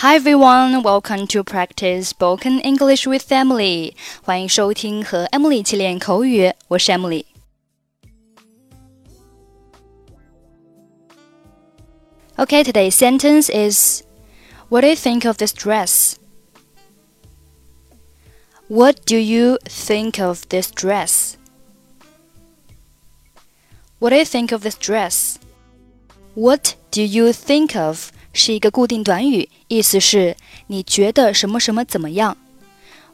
Hi everyone, welcome to practice spoken English with Emily. 欢迎收听和 Emily 一起练口语，我是 Emily。Okay, today's sentence is What do you think of this dress? What do you think of this dress? What do you think of this dress? What do you think of?是一个固定短语，意思是你觉得什么什么怎么样。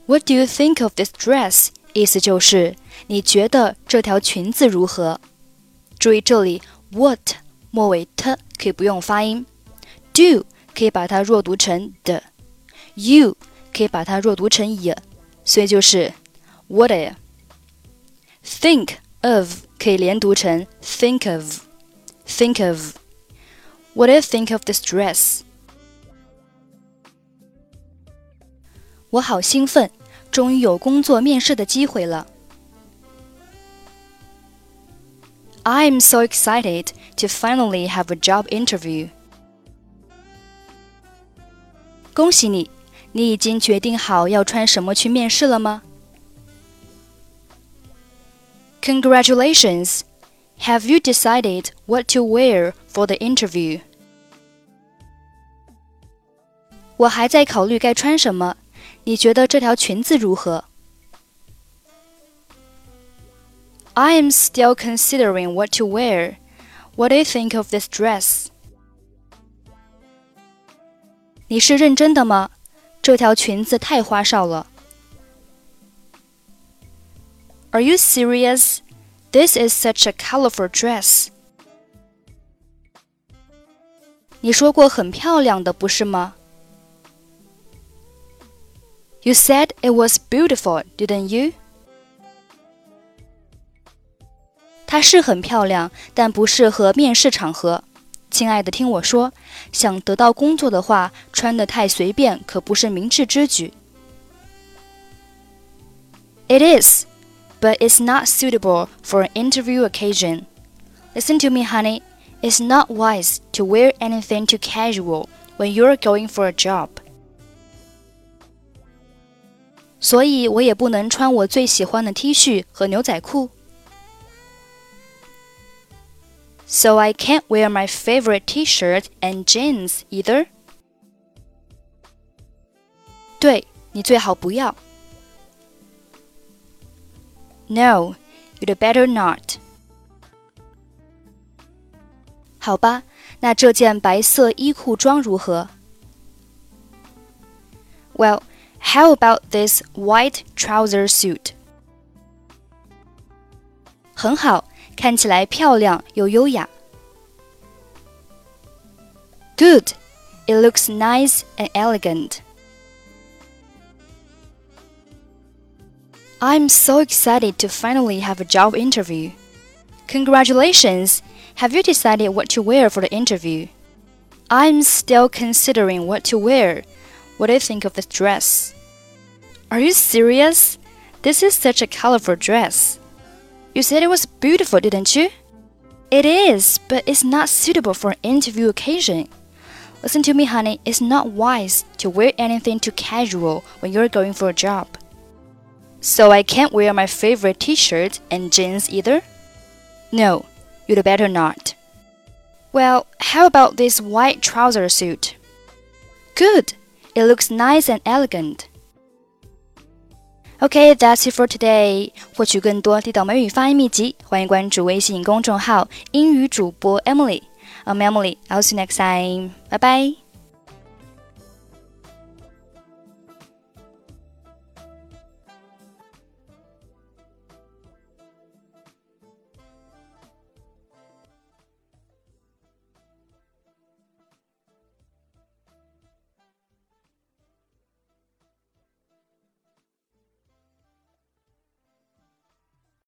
What do you think of this dress? 意思就是你觉得这条裙子如何。注意这里 what 末尾 t 可以不用发音 ，do 可以把它弱读成 d， you 可以把它弱读成 y， 所以就是 what do you think of 可以连读成 think of， think of。What do you think of this dress? 我好兴奋，终于有工作面试的机会了。I'm so excited to finally have a job interview. 恭喜你，你已经决定好要穿什么去面试了吗？ Congratulations! Have you decided what to wear for the interview? 我还在考虑该穿什么，你觉得这条裙子如何？ I am still considering what to wear. What do you think of this dress? 你是认真的吗？这条裙子太花哨了。Are you serious?This is such a colorful dress. 你说过很漂亮的，不是吗？ You said it was beautiful, didn't you? 它是很漂亮，但不适合面试场合。亲爱的，听我说，想得到工作的话，穿得太随便可不是明智之举。It is.But it's not suitable for an interview occasion. Listen to me, honey. It's not wise to wear anything too casual when you're going for a job. 所以我也不能穿我最喜欢的 T 恤和牛仔裤。So I can't wear my favorite T-shirt and jeans either. 对，你最好不要。No, you'd better not. 好吧，那这件白色衣裤装如何？ Well, how about this white trouser suit? 很好，看起来漂亮又优雅。Good, it looks nice and elegant.I'm so excited to finally have a job interview. Congratulations! Have you decided what to wear for the interview? I'm still considering what to wear. What do you think of this dress? Are you serious? This is such a colorful dress. You said it was beautiful, didn't you? It is, but it's not suitable for an interview occasion. Listen to me, honey. It's not wise to wear anything too casual when you're going for a job.So I can't wear my favorite T-shirt and jeans either? No, you'd better not. Well, how about this white trouser suit? Good, it looks nice and elegant. Okay, that's it for today. 获取更多地道美语发音秘籍，欢迎关注微信公众号英语主播 Emily. I'm Emily. I'll see you next time. Bye bye.